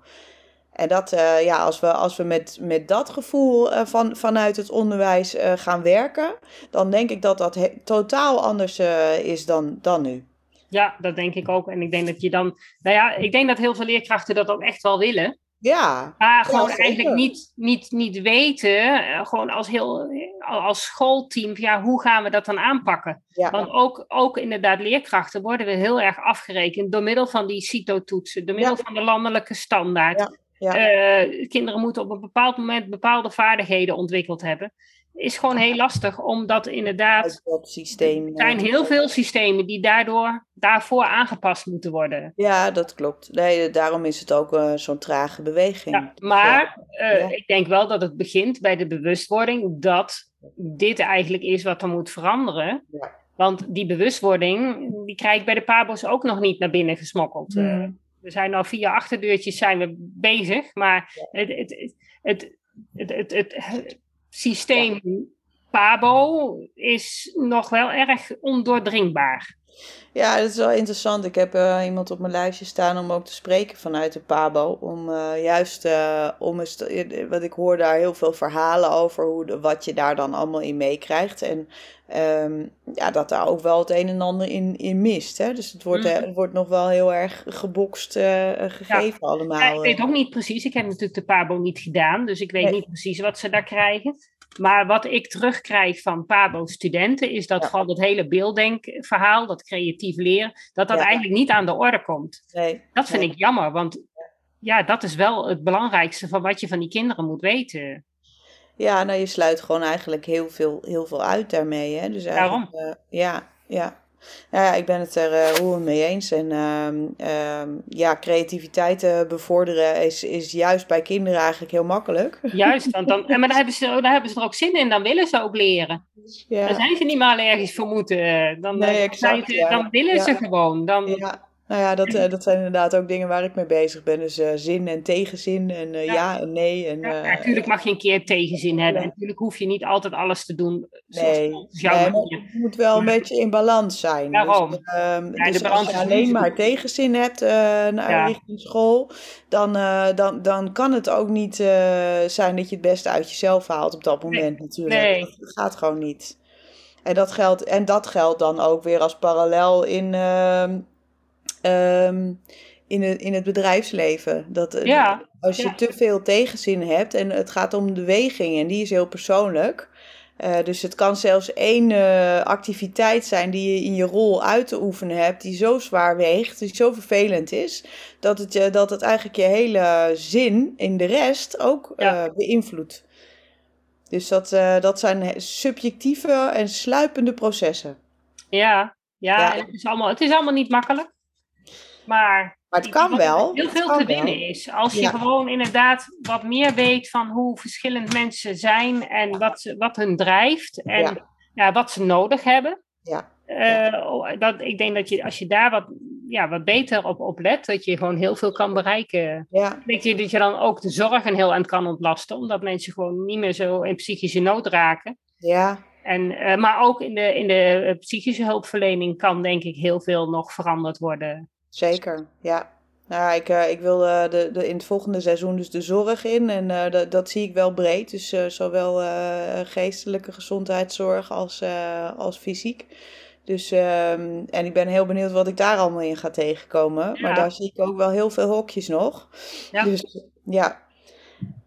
En dat, uh, ja, als we, als we met, met dat gevoel uh, van, vanuit het onderwijs uh, gaan werken, dan denk ik dat dat he- totaal anders uh, is dan, dan nu. Ja, dat denk ik ook. En ik denk dat je dan, nou ja, ik denk dat heel veel leerkrachten dat ook echt wel willen. Ja. Maar gewoon ja, eigenlijk niet, niet, niet weten, gewoon als, heel, als schoolteam, ja, hoe gaan we dat dan aanpakken? Ja. Want ook, ook inderdaad leerkrachten worden we heel erg afgerekend door middel van die CITO-toetsen, door middel ja. van de landelijke standaard. Ja. Ja. Uh, kinderen moeten op een bepaald moment bepaalde vaardigheden ontwikkeld hebben. Is gewoon heel lastig, omdat inderdaad... Dat systeem, er zijn heel veel systemen die daardoor, daarvoor aangepast moeten worden. Ja, dat klopt. Nee, daarom is het ook uh, zo'n trage beweging. Ja, maar ja. Uh, ja. ik denk wel dat het begint bij de bewustwording dat dit eigenlijk is wat er moet veranderen. Ja. Want die bewustwording, die krijg ik bij de PABO's ook nog niet naar binnen gesmokkeld. Hmm. We zijn al via achterdeurtjes zijn we bezig, maar het, het, het, het, het, het, het systeem ja. PABO is nog wel erg ondoordringbaar. Ja, dat is wel interessant. Ik heb uh, iemand op mijn lijstje staan om ook te spreken vanuit de PABO. Om uh, juist, uh, om eens te, want ik hoor daar heel veel verhalen over hoe, wat je daar dan allemaal in meekrijgt. En um, ja, dat daar ook wel het een en ander in, in mist. Hè? Dus het wordt, mm. het wordt nog wel heel erg gebokst uh, gegeven ja. allemaal. Ja, ik weet ook niet precies. Ik heb natuurlijk de PABO niet gedaan. Dus ik weet nee. niet precies wat ze daar krijgen. Maar wat ik terugkrijg van PABO-studenten is dat ja. gewoon dat hele beelddenkverhaal, dat creatief leren, dat dat ja. eigenlijk niet aan de orde komt. Nee. Dat vind nee. ik jammer, want ja, dat is wel het belangrijkste van wat je van die kinderen moet weten. Ja, nou je sluit gewoon eigenlijk heel veel, heel veel uit daarmee. Hè? Dus eigenlijk, daarom. Uh, ja, ja. Nou ja, ik ben het er uh, hoe mee eens. En uh, uh, ja, creativiteit uh, bevorderen is, is juist bij kinderen eigenlijk heel makkelijk. Juist, want dan, en maar daar hebben, ze, daar hebben ze er ook zin in. Dan willen ze ook leren. Ja. Dan zijn ze niet meer allergisch voor moeten. Dan, nee, exact, ze, dan ja. willen ja. ze gewoon. Dan... Ja. Nou ja, dat, uh, dat zijn inderdaad ook dingen waar ik mee bezig ben. Dus uh, zin en tegenzin en uh, ja. ja en nee. En, uh, ja, natuurlijk mag je een keer tegenzin hebben. Ja. Natuurlijk hoef je niet altijd alles te doen. Nee, nee het moet wel een beetje in balans zijn. Daarom. Dus, uh, ja, dus als je alleen maar tegenzin hebt uh, naar ja. richting school, dan, uh, dan, dan kan het ook niet uh, zijn dat je het beste uit jezelf haalt op dat moment nee. natuurlijk. Nee. Dat gaat gewoon niet. En dat geldt, en dat geldt dan ook weer als parallel in... Uh, Um, in, het, in het bedrijfsleven. Dat, ja, als je ja. te veel tegenzin hebt en het gaat om de weging en die is heel persoonlijk. Uh, dus het kan zelfs één uh, activiteit zijn die je in je rol uit te oefenen hebt, die zo zwaar weegt, die zo vervelend is, dat het, uh, dat het eigenlijk je hele zin in de rest ook ja. uh, beïnvloedt. Dus dat, uh, dat zijn subjectieve en sluipende processen. Ja, ja, ja. Het is allemaal, het is allemaal niet makkelijk. Maar, maar het kan wel. Heel veel te winnen is. Als je ja. gewoon inderdaad wat meer weet van hoe verschillend mensen zijn. En wat, ze, wat hun drijft. En ja. Ja, wat ze nodig hebben. Ja. Uh, dat, ik denk dat je, als je daar wat, ja, wat beter op, op let. Dat je gewoon heel veel kan bereiken. Ja. Ik denk je dat je dan ook de zorgen heel aan kan ontlasten. Omdat mensen gewoon niet meer zo in psychische nood raken. Ja. En, uh, maar ook in de, in de psychische hulpverlening kan denk ik heel veel nog veranderd worden. Zeker, ja. Nou, ik, uh, ik wil uh, de, de, in het volgende seizoen dus de zorg in. En uh, dat, dat zie ik wel breed. Dus uh, zowel uh, geestelijke gezondheidszorg als, uh, als fysiek. Dus, uh, en ik ben heel benieuwd wat ik daar allemaal in ga tegenkomen. Ja. Maar daar zie ik ook wel heel veel hokjes nog. Ja. Dus ja.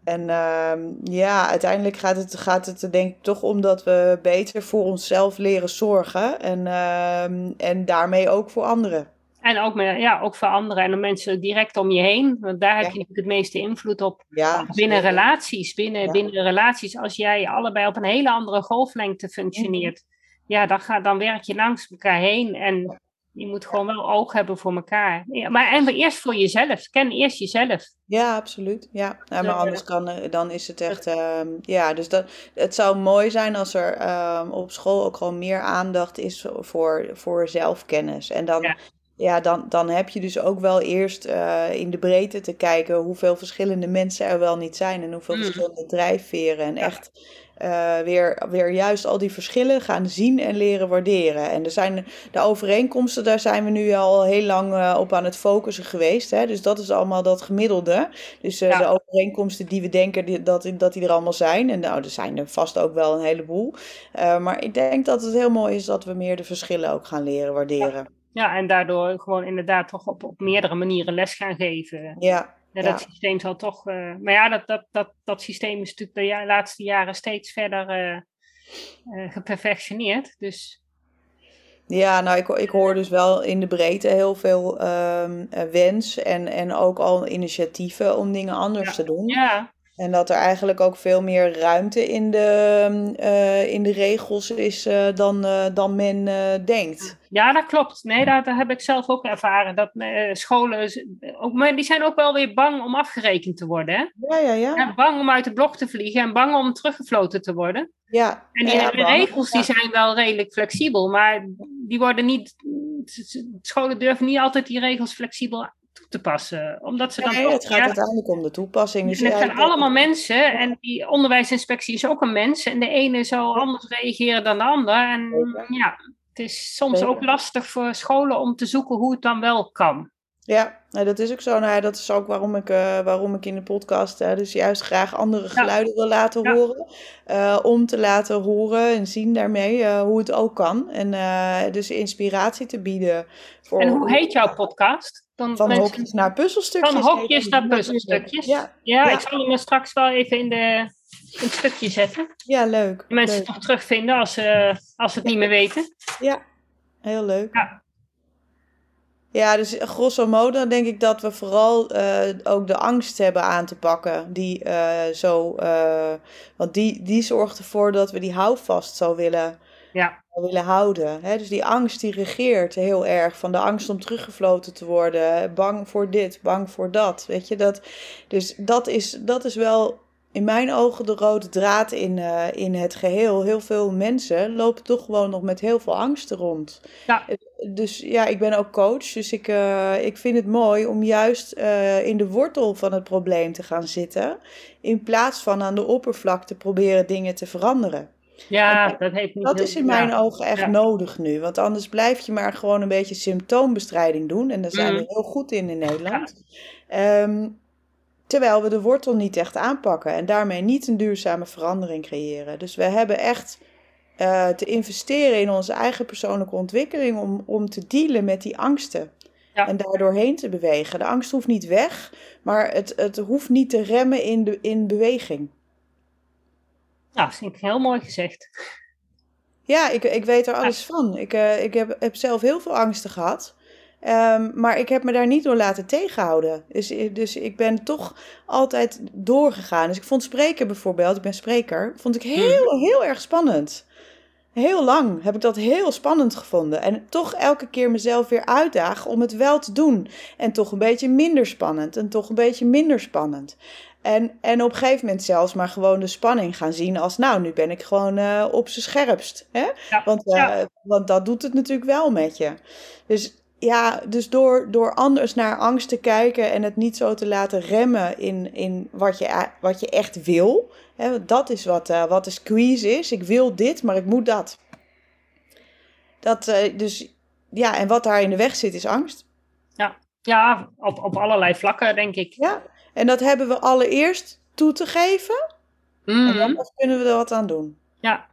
En uh, ja, uiteindelijk gaat het, gaat het denk ik toch om dat we beter voor onszelf leren zorgen. En, uh, en daarmee ook voor anderen. En ook, met, ja, ook voor anderen en de mensen direct om je heen. Want daar heb je natuurlijk het meeste invloed op. Ja, binnen zeker. relaties. Binnen, ja. binnen relaties. Als jij allebei op een hele andere golflengte functioneert. Ja, dan, ga, dan werk je langs elkaar heen. En je moet gewoon wel oog hebben voor elkaar. Ja, maar en eerst voor jezelf. Ken eerst jezelf. Ja, absoluut. Ja, nou, maar anders kan, dan is het echt... Uh, ja, dus dat, het zou mooi zijn als er uh, op school ook gewoon meer aandacht is voor, voor zelfkennis. En dan... Ja. Ja, dan, dan heb je dus ook wel eerst uh, in de breedte te kijken hoeveel verschillende mensen er wel niet zijn. En hoeveel mm. verschillende drijfveren. En ja. echt uh, weer, weer juist al die verschillen gaan zien en leren waarderen. En er zijn de overeenkomsten, daar zijn we nu al heel lang uh, op aan het focussen geweest. Hè? Dus dat is allemaal dat gemiddelde. Dus uh, ja. de overeenkomsten die we denken die, dat, dat die er allemaal zijn. En nou, er zijn er vast ook wel een heleboel. Uh, maar ik denk dat het heel mooi is dat we meer de verschillen ook gaan leren waarderen. Ja. Ja, en daardoor gewoon inderdaad toch op, op meerdere manieren les gaan geven. Ja. ja dat ja. systeem zal toch... Uh, maar ja, dat, dat, dat, dat systeem is natuurlijk de ja, laatste jaren steeds verder uh, uh, geperfectioneerd. Dus... Ja, nou, ik, ik hoor dus wel in de breedte heel veel um, wens en, en ook al initiatieven om dingen anders ja. te doen. Ja. En dat er eigenlijk ook veel meer ruimte in de, uh, in de regels is uh, dan, uh, dan men uh, denkt. Ja, dat klopt. Nee, dat, dat heb ik zelf ook ervaren. Dat uh, scholen, ook, maar die zijn ook wel weer bang om afgerekend te worden. Hè? Ja, ja, ja. En bang om uit de blok te vliegen en bang om teruggefloten te worden. Ja. En die ja, regels ja. die zijn wel redelijk flexibel, maar die worden niet... Scholen durven niet altijd die regels flexibel aan toe te passen. Omdat ze dan nee, ook, het gaat ja, uiteindelijk om de toepassing. Dus en het zijn allemaal ook... mensen en die onderwijsinspectie is ook een mens en de ene zal anders reageren dan de ander. En ja, het is soms Zeker. ook lastig voor scholen om te zoeken hoe het dan wel kan. Ja, nou, dat is ook zo. Nou, dat is ook waarom ik, uh, waarom ik in de podcast uh, dus juist graag andere geluiden ja. wil laten ja. horen. Uh, om te laten horen en zien daarmee uh, hoe het ook kan. En uh, dus inspiratie te bieden. Voor... En hoe heet jouw podcast? Dan van mensen... hokjes naar puzzelstukjes. Van hokjes naar puzzelstukjes. Ja. Ja, ja, ik zal hem straks wel even in, de, in het stukje zetten. Ja, leuk. De mensen leuk. toch terugvinden als, uh, als ze het ja. niet meer weten. Ja, heel leuk. Ja. Ja, dus grosso modo denk ik dat we vooral uh, ook de angst hebben aan te pakken. Die, uh, zo, uh, want die, die zorgt ervoor dat we die houvast zo willen ja. willen houden. Hè? Dus die angst die regeert heel erg. Van de angst om teruggefloten te worden. Bang voor dit, bang voor dat. Weet je, dat, dus dat is, dat is wel in mijn ogen de rode draad in, uh, in het geheel. Heel veel mensen lopen toch gewoon nog met heel veel angsten rond. Ja. Dus ja, ik ben ook coach. Dus ik, uh, ik vind het mooi om juist uh, in de wortel van het probleem te gaan zitten. In plaats van aan de oppervlakte proberen dingen te veranderen. Ja, dat heeft niet. Dat is in mijn ja. ogen echt ja. nodig nu. Want anders blijf je maar gewoon een beetje symptoombestrijding doen. En daar zijn mm. we heel goed in in Nederland. Ja. Um, terwijl we de wortel niet echt aanpakken. En daarmee niet een duurzame verandering creëren. Dus we hebben echt uh, te investeren in onze eigen persoonlijke ontwikkeling. Om, om te dealen met die angsten. Ja. En daar doorheen te bewegen. De angst hoeft niet weg. Maar het, het hoeft niet te remmen in, de, in beweging. Nou, vind ik heel mooi gezegd. Ja, ik, ik weet er alles ja. van. Ik, uh, ik heb, heb zelf heel veel angsten gehad. Um, maar ik heb me daar niet door laten tegenhouden. Dus, dus ik ben toch altijd doorgegaan. Dus ik vond spreken bijvoorbeeld, ik ben spreker, vond ik heel, heel erg spannend. Heel lang heb ik dat heel spannend gevonden. En toch elke keer mezelf weer uitdagen om het wel te doen. En toch een beetje minder spannend. En toch een beetje minder spannend. En, en op een gegeven moment zelfs maar gewoon de spanning gaan zien als... nou, nu ben ik gewoon uh, op z'n scherpst. Hè? Ja, want, uh, ja. want dat doet het natuurlijk wel met je. Dus ja, dus door, door anders naar angst te kijken... en het niet zo te laten remmen in, in wat, je, wat je echt wil... Hè? Dat is wat, uh, wat de squeeze is. Ik wil dit, maar ik moet dat. Dat uh, dus, ja, en wat daar in de weg zit is angst. Ja, ja op, op allerlei vlakken, denk ik. Ja. En dat hebben we allereerst toe te geven. Mm-hmm. En dan kunnen we er wat aan doen. Ja,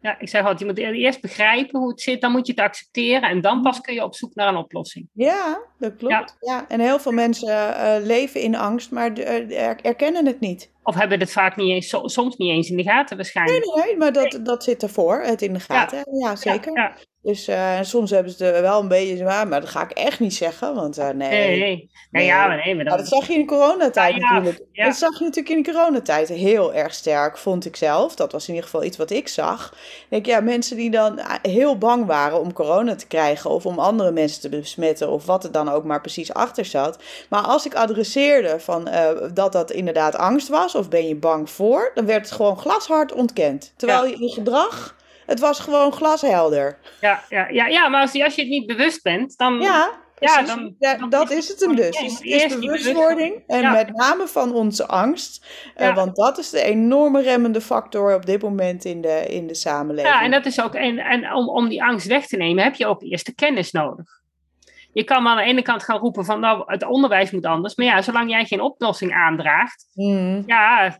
ja ik zeg altijd, je moet eerst begrijpen hoe het zit. Dan moet je het accepteren. En dan pas kun je op zoek naar een oplossing. Ja, dat klopt. Ja. Ja, en heel veel mensen uh, leven in angst, maar uh, erkennen het niet. Of hebben het vaak niet eens, so, soms niet eens in de gaten waarschijnlijk. Nee, nee, nee maar dat, dat zit ervoor, het in de gaten. Ja, ja zeker. Ja, ja. Dus uh, soms hebben ze er wel een beetje, maar dat ga ik echt niet zeggen, want uh, nee. Nee, nee. Nou, ja, maar nee maar dat... Maar dat zag je in de coronatijd ja, ja, natuurlijk. Ja. Dat zag je natuurlijk in de coronatijd heel erg sterk, vond ik zelf. Dat was in ieder geval iets wat ik zag. Ik denk, ja, mensen die dan heel bang waren om corona te krijgen of om andere mensen te besmetten of wat er dan ook maar precies achter zat. Maar als ik adresseerde van, uh, dat dat inderdaad angst was of ben je bang voor, dan werd het gewoon glashard ontkend. Terwijl ja. je in gedrag... Het was gewoon glashelder. Ja, ja, ja, ja maar als je, als je het niet bewust bent, dan... Ja, ja dan, da, dan dat is het hem dus. Het is bewustwording en ja. met name van onze angst. Ja. Uh, want dat is de enorme remmende factor op dit moment in de, in de samenleving. Ja, en, dat is ook, en, en om, om die angst weg te nemen heb je ook eerst de kennis nodig. Je kan aan de ene kant gaan roepen van nou, het onderwijs moet anders. Maar ja, zolang jij geen oplossing aandraagt, hmm. ja...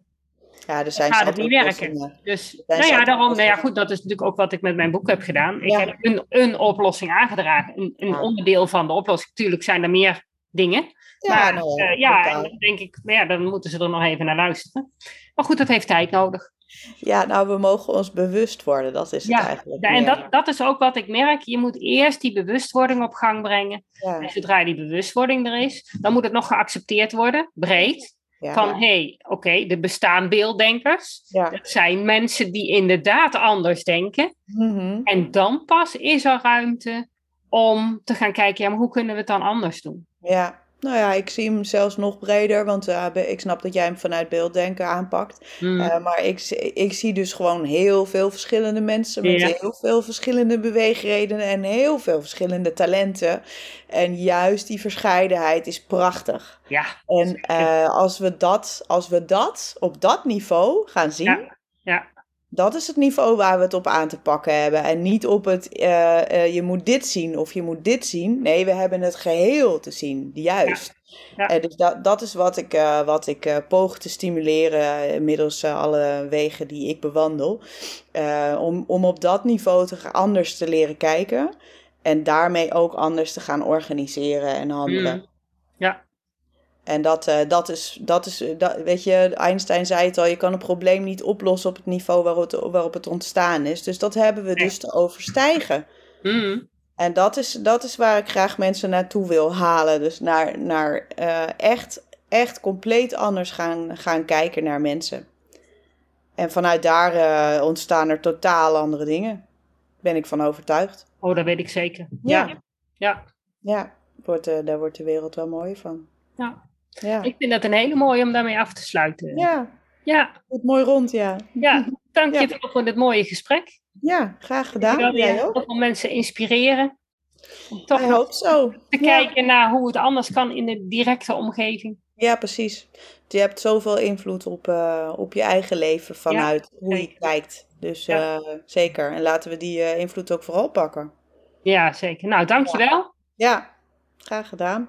Ja, dus zijn gaat het niet werken. Dus, nou ja, daarom, nou ja, goed, dat is natuurlijk ook wat ik met mijn boek heb gedaan. Ik ja. heb een, een oplossing aangedragen. Een, een ja. onderdeel van de oplossing. Tuurlijk zijn er meer dingen. Ja, maar nou ja, uh, ja en dan denk ik, ja, dan moeten ze er nog even naar luisteren. Maar goed, dat heeft tijd nodig. Ja, nou, we mogen ons bewust worden. Dat is het ja, eigenlijk. Ja, en dat, dat is ook wat ik merk. Je moet eerst die bewustwording op gang brengen. Ja. En zodra die bewustwording er is, dan moet het nog geaccepteerd worden, breed. Ja, van, ja. hé, hey, oké, okay, er bestaan beelddenkers. Ja. Dat zijn mensen die inderdaad anders denken. Mm-hmm. En dan pas is er ruimte om te gaan kijken, ja, maar hoe kunnen we het dan anders doen? Ja, nou ja, ik zie hem zelfs nog breder, want uh, ik snap dat jij hem vanuit beelddenken aanpakt. Mm. Uh, maar ik, ik zie dus gewoon heel veel verschillende mensen met ja. heel veel verschillende beweegredenen en heel veel verschillende talenten. En juist die verscheidenheid is prachtig. Ja. En uh, als we dat, als we dat op dat niveau gaan zien, ja. Ja. dat is het niveau waar we het op aan te pakken hebben. En niet op het, uh, uh, je moet dit zien of je moet dit zien. Nee, we hebben het geheel te zien, juist. Ja. Ja. Uh, dus dat, dat is wat ik, uh, wat ik uh, poog te stimuleren, uh, middels uh, alle wegen die ik bewandel. Uh, om, om op dat niveau te, anders te leren kijken. En daarmee ook anders te gaan organiseren en handelen. Mm. Ja. En dat, uh, dat is, dat is dat, weet je, Einstein zei het al, je kan een probleem niet oplossen op het niveau waarop het, waarop het ontstaan is. Dus dat hebben we dus te overstijgen. Mm. En dat is, dat is waar ik graag mensen naartoe wil halen. Dus naar, naar uh, echt, echt compleet anders gaan, gaan kijken naar mensen. En vanuit daar uh, ontstaan er totaal andere dingen. ben ik van overtuigd. Oh, dat weet ik zeker. Ja, ja. ja. ja wordt, uh, daar wordt de wereld wel mooi van. Ja. ja, ik vind dat een hele mooie om daarmee af te sluiten. Ja, ja. Het mooi rond, ja. Ja, dank ja. je wel voor dit mooie gesprek. Ja, graag gedaan. Ik wil jij ook. Heel veel mensen inspireren. Om toch nog zo. te kijken ja. naar hoe het anders kan in de directe omgeving. Ja, precies. Je hebt zoveel invloed op, uh, op je eigen leven vanuit ja, hoe je kijkt. Dus ja. uh, zeker. En laten we die uh, invloed ook vooral pakken. Ja, zeker. Nou, dankjewel. Ja, ja. graag gedaan.